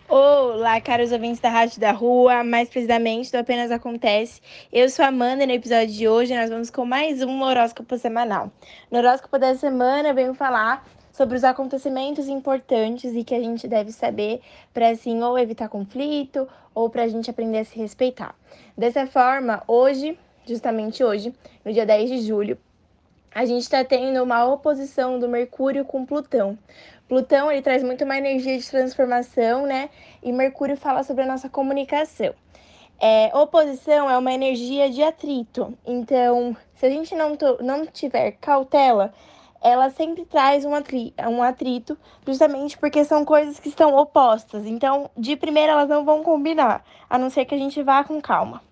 Olá, caros ouvintes da Rádio da Rua, mais precisamente do Apenas Acontece. Eu sou a Amanda e no episódio de hoje nós vamos com mais um horóscopo semanal. No horóscopo dessa semana eu venho falar sobre os acontecimentos importantes e que a gente deve saber para, assim, ou evitar conflito ou para a gente aprender a se respeitar. Dessa forma, hoje, justamente hoje, no dia 10 de julho, a gente está tendo uma oposição do Mercúrio com Plutão. Plutão, ele traz muito uma energia de transformação, né? E Mercúrio fala sobre a nossa comunicação. Oposição é uma energia de atrito. Então, se a gente não tiver cautela, ela sempre traz um atrito, justamente porque são coisas que estão opostas. Então, de primeira, elas não vão combinar, a não ser que a gente vá com calma.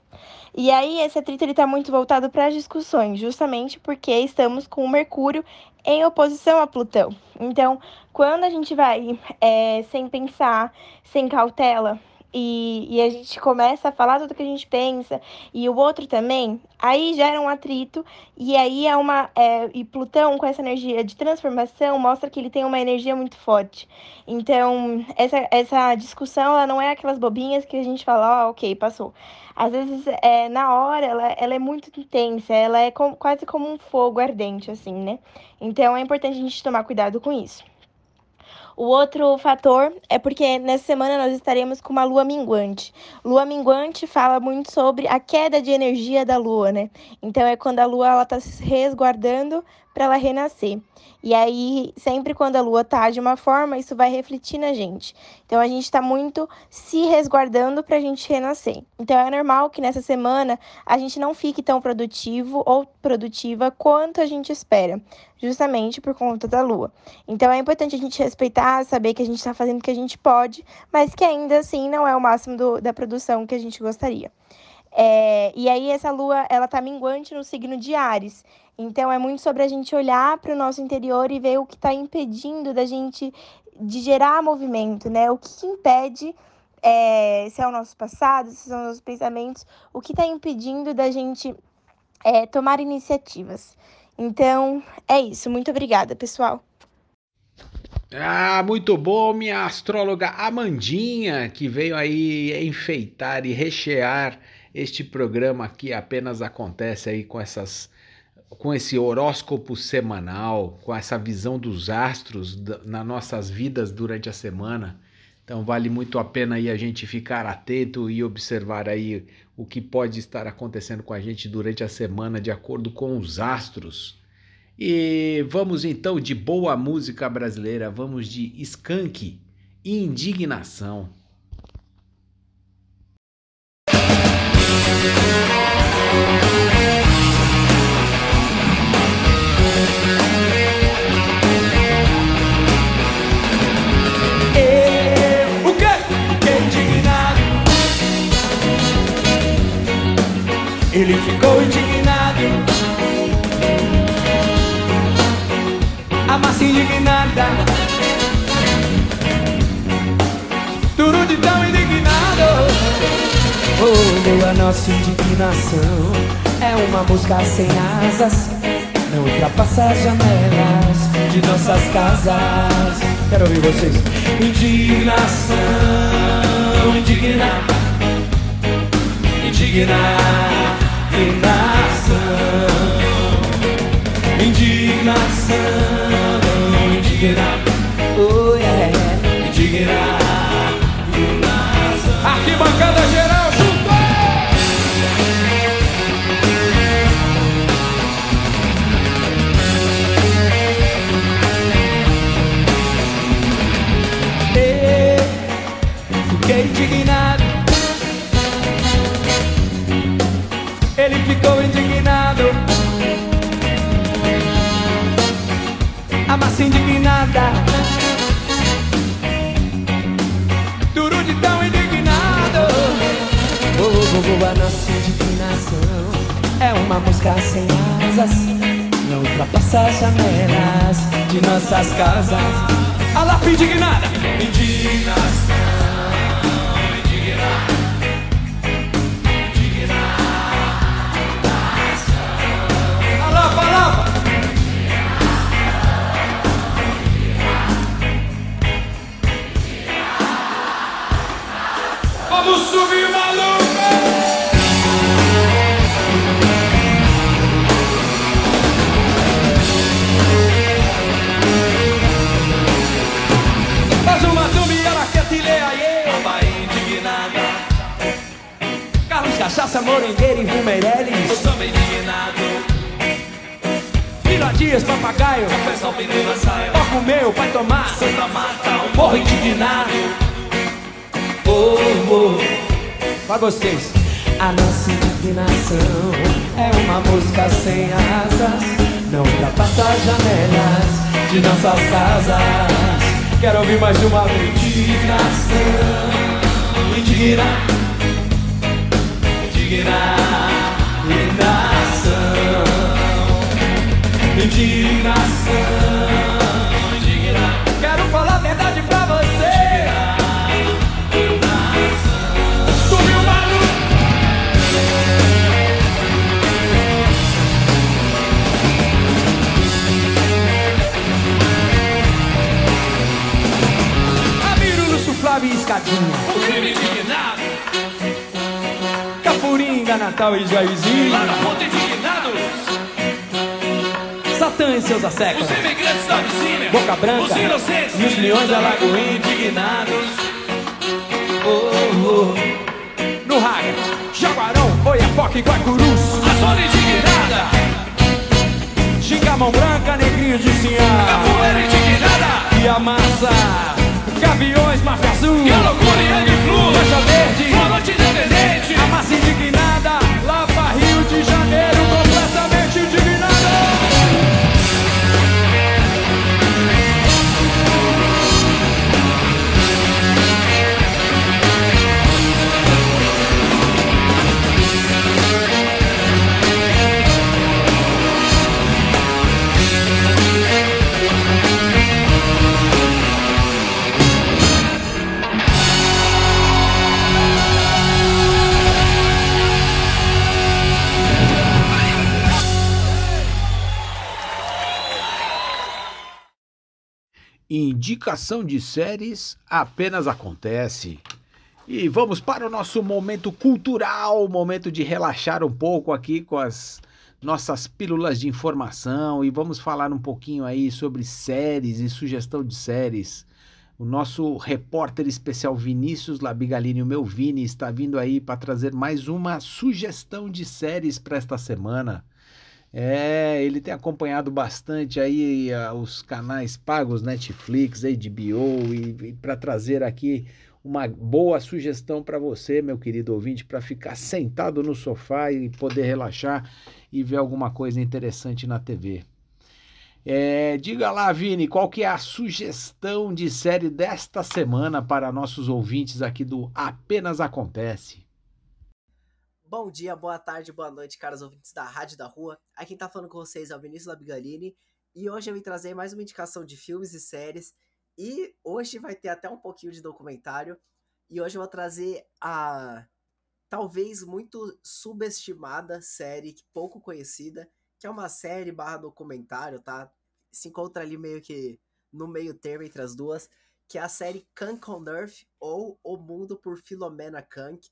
E aí, esse atrito está muito voltado para as discussões, justamente porque estamos com o Mercúrio em oposição a Plutão. Então, quando a gente vai sem pensar, sem cautela, e a gente começa a falar tudo que a gente pensa, e o outro também, aí gera um atrito, e aí e Plutão, com essa energia de transformação, mostra que ele tem uma energia muito forte. Então, essa discussão, ela não é aquelas bobinhas que a gente fala, ok, passou. Às vezes, na hora, ela é muito intensa, ela é quase como um fogo ardente, assim, né? Então, é importante a gente tomar cuidado com isso. O outro fator é porque nessa semana nós estaremos com uma lua minguante. Lua minguante fala muito sobre a queda de energia da lua, né? Então é quando a lua ela tá se resguardando para ela renascer. E aí, sempre quando a lua tá de uma forma, isso vai refletir na gente. Então a gente tá muito se resguardando pra gente renascer. Então é normal que nessa semana a gente não fique tão produtivo ou produtiva quanto a gente espera, justamente por conta da lua. Então é importante a gente respeitar, saber que a gente tá fazendo o que a gente pode, mas que ainda assim não é o máximo da produção que a gente gostaria. E aí essa lua, ela tá minguante no signo de Áries. Então é muito sobre a gente olhar para o nosso interior e ver o que está impedindo da gente de gerar movimento, né? O que impede, se é o nosso passado, se são os nossos pensamentos, o que está impedindo da gente tomar iniciativas. Então é isso, muito obrigada, pessoal. Muito bom, minha astróloga Amandinha, que veio aí enfeitar e rechear este programa que apenas acontece aí com esse horóscopo semanal, com essa visão dos astros nas nossas vidas durante a semana. Então vale muito a pena aí a gente ficar atento e observar aí o que pode estar acontecendo com a gente durante a semana de acordo com os astros. E vamos então de boa música brasileira, vamos de Skank, Indignação. Ele ficou indignado, a massa indignada, tudo de tão indignado. Oh, meu, a nossa indignação é uma mosca sem asas, não ultrapassa as janelas de nossas casas. Quero ouvir vocês. Indignação, indignar, indignar, indignação, Indignação, indignar. Oh, yeah. Indignar. Arquibancada geral, chutou! Eu fiquei indignado. Ele ficou indignado. A massa indignada. Duro de tão indignado. A nossa indignação é uma mosca sem asas. Não ultrapassa as janelas de nossas casas. A lápis indignada. Indignação, indignada. Vamos subir, maluco! Faz uma turminha na quetilha, aê! Alba indignada. Carlos Cachaça, Morengueira e Vumereles. Eu sou bem indignado. Vila Dias, papagaio. Café só menino na saia. Foco meu, vai tomar. Santa Mata, um morro indignado. Oh, oh. Pra vocês. A nossa indignação é uma música sem asas. Não ultrapassa as janelas de nossas casas. Quero ouvir mais uma vez. Indignação, indignar, indignar, indignação, indignação, indignar. Quero falar a verdade pra você. Escadinha, o crime indignado. Cafuringa, Natal e Jairzinho. Lá na ponta indignados. Satã e seus assecas. Os imigrantes da vizinha. Boca Branca. Os inocentes. E os leões da Lagoinha indignados. Oh, oh. No Raga, Jaguarão, Oiapoque e Guacurus. A zona indignada. Xingamão Branca, Negrinho de Sinhá. Capoeira indignada. E a massa. Gaviões, Marca Azul, que loucura e Aniflu, Mancha Verde, Volante Independente, a massa indignada, lá pra Rio de Janeiro, completamente indignado. Indicação de séries apenas acontece. E vamos para o nosso momento cultural, momento de relaxar um pouco aqui com as nossas pílulas de informação, e vamos falar um pouquinho aí sobre séries e sugestão de séries. O nosso repórter especial Vinícius Labigalini, o meu Vini, está vindo aí para trazer mais uma sugestão de séries para esta semana. Ele tem acompanhado bastante aí os canais pagos, Netflix, HBO, e para trazer aqui uma boa sugestão para você, meu querido ouvinte, para ficar sentado no sofá e poder relaxar e ver alguma coisa interessante na TV. Diga lá, Vini, qual que é a sugestão de série desta semana para nossos ouvintes aqui do Apenas Acontece? Bom dia, boa tarde, boa noite, caros ouvintes da Rádio da Rua. Aqui quem tá falando com vocês é o Vinícius Labigalini, e hoje eu vim trazer mais uma indicação de filmes e séries, e hoje vai ter até um pouquinho de documentário, e hoje eu vou trazer a talvez muito subestimada série, pouco conhecida, que é uma série / documentário, tá? Se encontra ali meio que no meio termo entre as duas, que é a série Cunk on Earth, ou O Mundo por Filomena Cunk,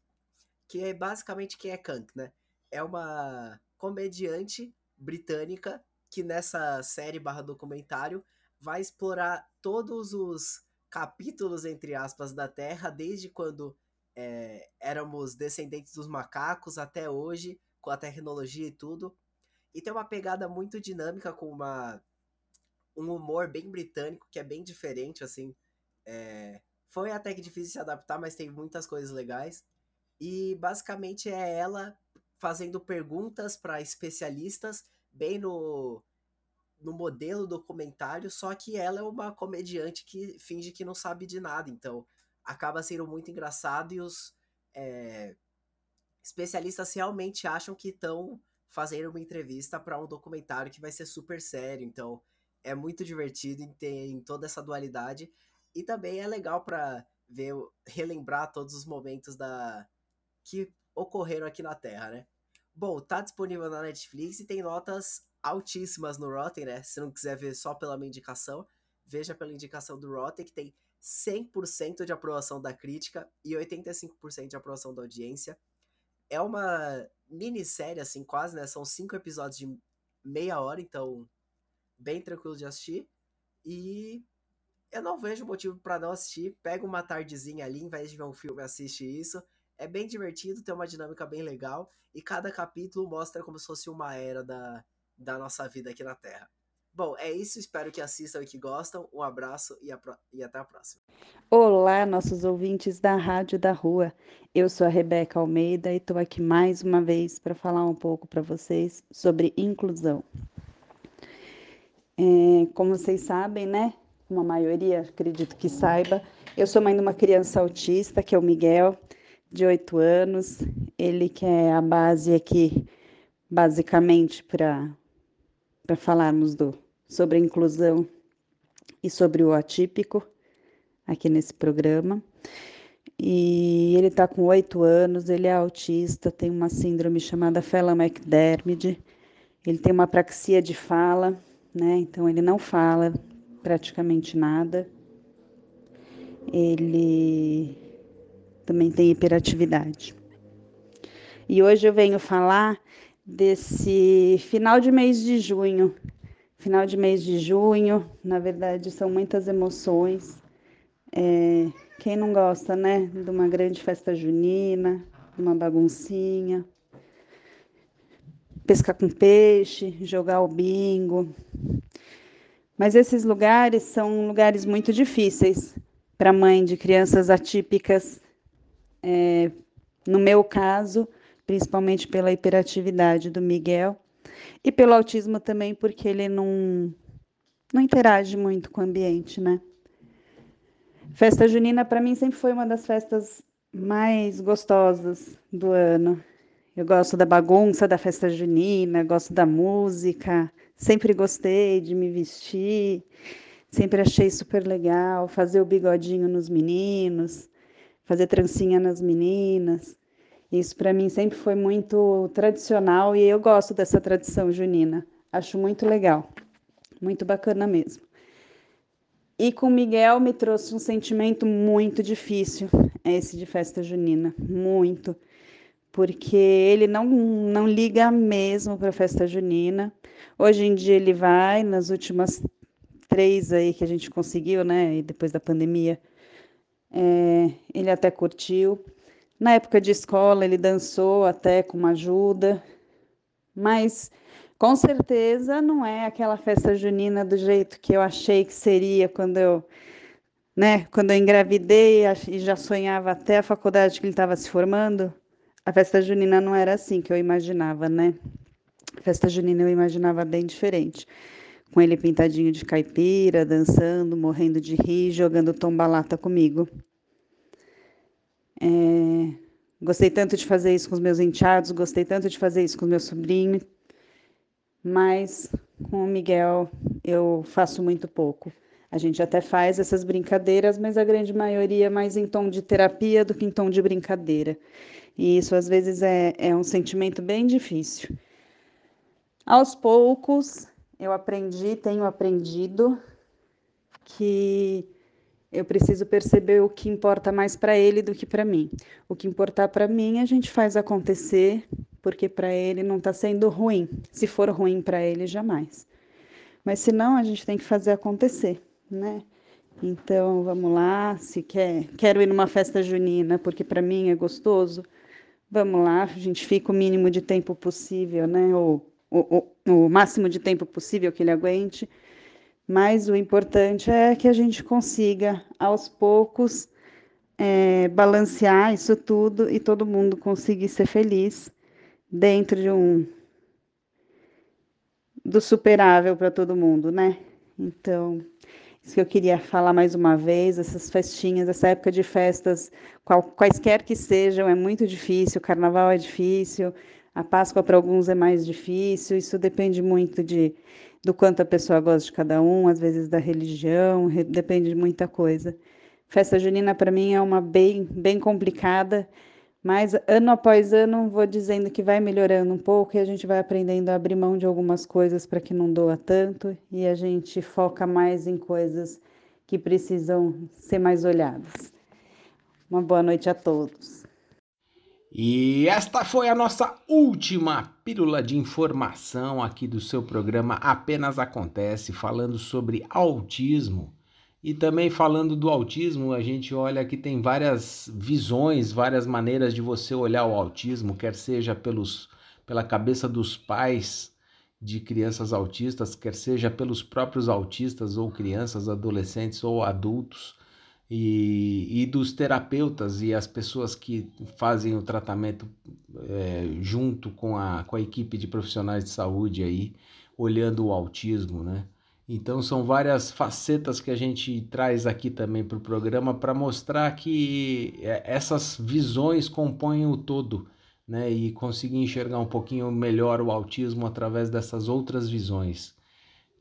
que é basicamente quem é Cunk, né? É uma comediante britânica que nessa série barra documentário vai explorar todos os capítulos, entre aspas, da Terra, desde quando éramos descendentes dos macacos até hoje, com a tecnologia e tudo. E tem uma pegada muito dinâmica, com um humor bem britânico, que é bem diferente, assim. Foi até que difícil se adaptar, mas tem muitas coisas legais. E basicamente é ela fazendo perguntas para especialistas, bem no modelo documentário, só que ela é uma comediante que finge que não sabe de nada, então acaba sendo muito engraçado e os especialistas realmente acham que estão fazendo uma entrevista para um documentário que vai ser super sério, então é muito divertido em toda essa dualidade e também é legal para ver, relembrar todos os momentos que ocorreram aqui na Terra, né? Bom, tá disponível na Netflix e tem notas altíssimas no Rotten, né? Se não quiser ver só pela minha indicação, veja pela indicação do Rotten, que tem 100% de aprovação da crítica e 85% de aprovação da audiência. É uma minissérie, assim, quase, né? São 5 episódios de meia hora, então bem tranquilo de assistir. E eu não vejo motivo pra não assistir. Pega uma tardezinha ali, em vez de ver um filme, assiste isso. É bem divertido, tem uma dinâmica bem legal e cada capítulo mostra como se fosse uma era da nossa vida aqui na Terra. Bom, é isso, espero que assistam e que gostam. Um abraço e até a próxima. Olá, nossos ouvintes da Rádio da Rua. Eu sou a Rebeca Almeida e estou aqui mais uma vez para falar um pouco para vocês sobre inclusão. Como vocês sabem, né? Uma maioria, acredito que saiba, eu sou mãe de uma criança autista, que é o Miguel, de 8 anos. Ele que é a base aqui, basicamente, para falarmos sobre a inclusão e sobre o atípico aqui nesse programa. E ele está com 8 anos, ele é autista, tem uma síndrome chamada Phelan-McDermid, ele tem uma apraxia de fala, né? Então ele não fala praticamente nada. Ele também tem hiperatividade. E hoje eu venho falar desse final de mês de junho, na verdade são muitas emoções, quem não gosta, né, de uma grande festa junina, de uma baguncinha, pescar com peixe, jogar o bingo, mas esses lugares são lugares muito difíceis para mãe de crianças atípicas, no meu caso, principalmente pela hiperatividade do Miguel e pelo autismo também, porque ele não interage muito com o ambiente, né? Festa junina, para mim, sempre foi uma das festas mais gostosas do ano. Eu gosto da bagunça da festa junina, gosto da música, sempre gostei de me vestir, sempre achei super legal fazer o bigodinho nos meninos, fazer trancinha nas meninas. Isso para mim sempre foi muito tradicional e eu gosto dessa tradição junina. Acho muito legal, muito bacana mesmo. E com o Miguel me trouxe um sentimento muito difícil, esse de festa junina, muito. Porque ele não liga mesmo para a festa junina. Hoje em dia ele vai, nas últimas 3 aí que a gente conseguiu, né? E depois da pandemia, ele até curtiu. Na época de escola, ele dançou até com uma ajuda, mas com certeza não é aquela festa junina do jeito que eu achei que seria quando eu, né, quando eu engravidei e já sonhava até a faculdade que ele estava se formando. A festa junina não era assim que eu imaginava, né? A festa junina eu imaginava bem diferente, com ele pintadinho de caipira, dançando, morrendo de rir, jogando tomba-lata comigo. Gostei tanto de fazer isso com os meus enteados, gostei tanto de fazer isso com o meu sobrinho, mas com o Miguel eu faço muito pouco. A gente até faz essas brincadeiras, mas a grande maioria é mais em tom de terapia do que em tom de brincadeira. E isso às vezes é um sentimento bem difícil. Aos poucos eu tenho aprendido que eu preciso perceber o que importa mais para ele do que para mim. O que importar para mim, a gente faz acontecer, porque para ele não está sendo ruim. Se for ruim para ele, jamais. mas se não, a gente tem que fazer acontecer, né? Então, vamos lá, se quero ir numa festa junina, porque para mim é gostoso, vamos lá, a gente fica o mínimo de tempo possível, né? Ou o máximo de tempo possível que ele aguente, mas o importante é que a gente consiga, aos poucos, balancear isso tudo e todo mundo conseguir ser feliz dentro de do superável para todo mundo, né? Então, isso que eu queria falar mais uma vez, essas festinhas, essa época de festas, quaisquer que sejam, é muito difícil, o carnaval é difícil, a Páscoa para alguns é mais difícil, isso depende muito do quanto a pessoa gosta de cada um, às vezes da religião, depende de muita coisa. Festa junina, para mim, é uma bem, bem complicada, mas ano após ano vou dizendo que vai melhorando um pouco e a gente vai aprendendo a abrir mão de algumas coisas para que não doa tanto e a gente foca mais em coisas que precisam ser mais olhadas. Uma boa noite a todos. E esta foi a nossa última pílula de informação aqui do seu programa Apenas Acontece, falando sobre autismo. E também falando do autismo, a gente olha que tem várias visões, várias maneiras de você olhar o autismo, quer seja pela cabeça dos pais de crianças autistas, quer seja pelos próprios autistas ou crianças, adolescentes ou adultos, e dos terapeutas e as pessoas que fazem o tratamento junto com a equipe de profissionais de saúde aí, olhando o autismo, né? Então são várias facetas que a gente traz aqui também para o programa para mostrar que essas visões compõem o todo, né? E conseguir enxergar um pouquinho melhor o autismo através dessas outras visões.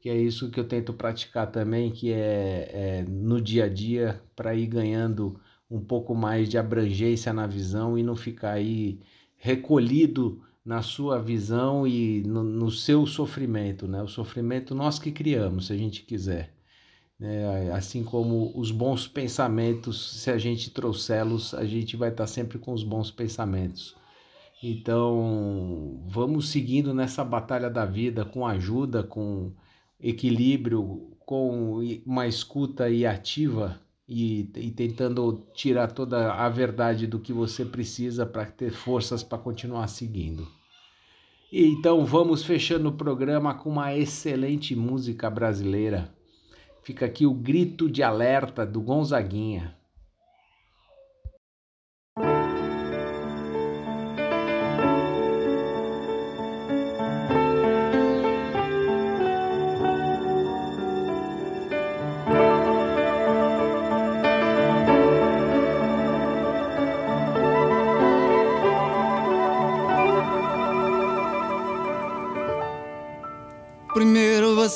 Que é isso que eu tento praticar também, que é no dia a dia, para ir ganhando um pouco mais de abrangência na visão e não ficar aí recolhido na sua visão e no seu sofrimento, né? O sofrimento nós que criamos, se a gente quiser, né? Assim como os bons pensamentos, se a gente trouxê-los, a gente vai estar sempre com os bons pensamentos. Então, vamos seguindo nessa batalha da vida com ajuda, com equilíbrio, com uma escuta e ativa e tentando tirar toda a verdade do que você precisa para ter forças para continuar seguindo. E então vamos fechando o programa com uma excelente música brasileira. Fica aqui o Grito de Alerta do Gonzaguinha.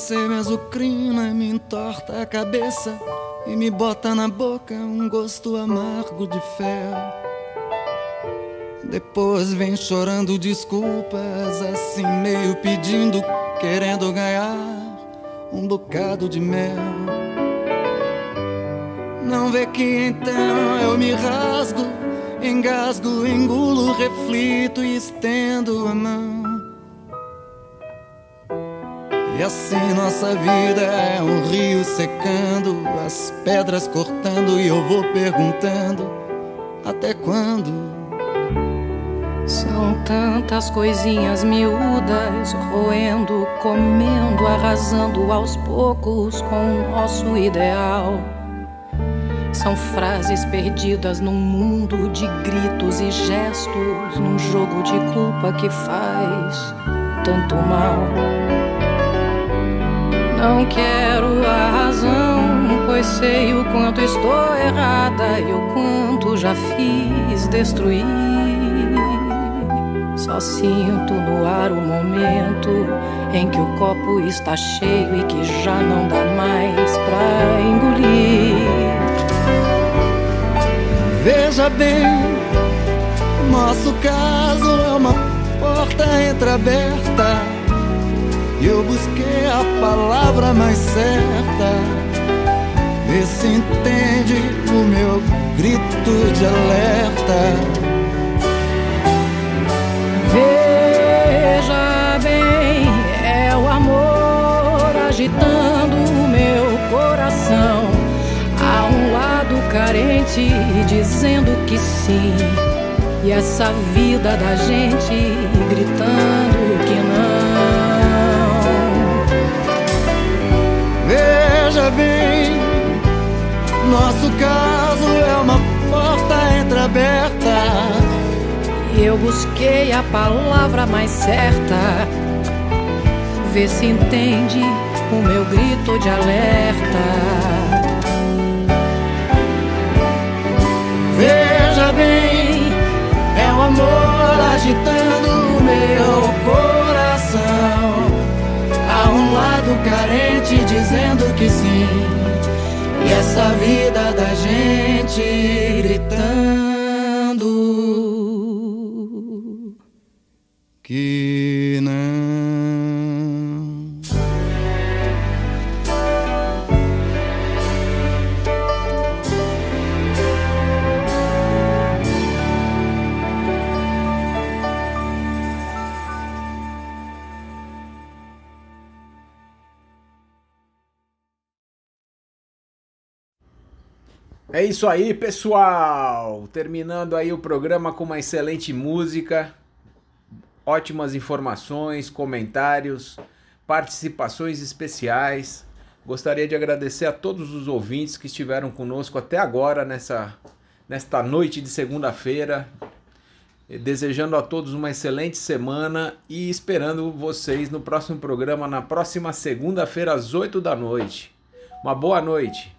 Você me azucrina, me entorta a cabeça e me bota na boca um gosto amargo de fel. Depois vem chorando desculpas, assim meio pedindo, querendo ganhar um bocado de mel. Não vê que então eu me rasgo, engasgo, engulo, reflito e estendo a mão. E assim nossa vida é um rio secando, as pedras cortando, e eu vou perguntando: até quando? São tantas coisinhas miúdas, roendo, comendo, arrasando aos poucos com o nosso ideal. São frases perdidas num mundo de gritos e gestos, num jogo de culpa que faz tanto mal. Não quero a razão, pois sei o quanto estou errada e o quanto já fiz destruir. Só sinto no ar o momento em que o copo está cheio e que já não dá mais pra engolir. Veja bem, nosso caso é uma porta entreaberta. Eu busquei a palavra mais certa. Vê se entende o meu grito de alerta. Veja bem, é o amor agitado. carente dizendo que sim, e essa vida da gente gritando que não. Veja bem, nosso caso é uma porta entreaberta. Eu busquei a palavra mais certa, vê se entende o meu grito de alerta. Veja bem, é o amor agitando o meu coração. Há um lado carente dizendo que sim, e essa vida da gente gritando que não. É isso aí, pessoal! Terminando aí o programa com uma excelente música. Ótimas informações, comentários, participações especiais. Gostaria de agradecer a todos os ouvintes que estiveram conosco até agora, nesta noite de segunda-feira. Desejando a todos uma excelente semana e esperando vocês no próximo programa, na próxima segunda-feira, às 8 da noite. Uma boa noite.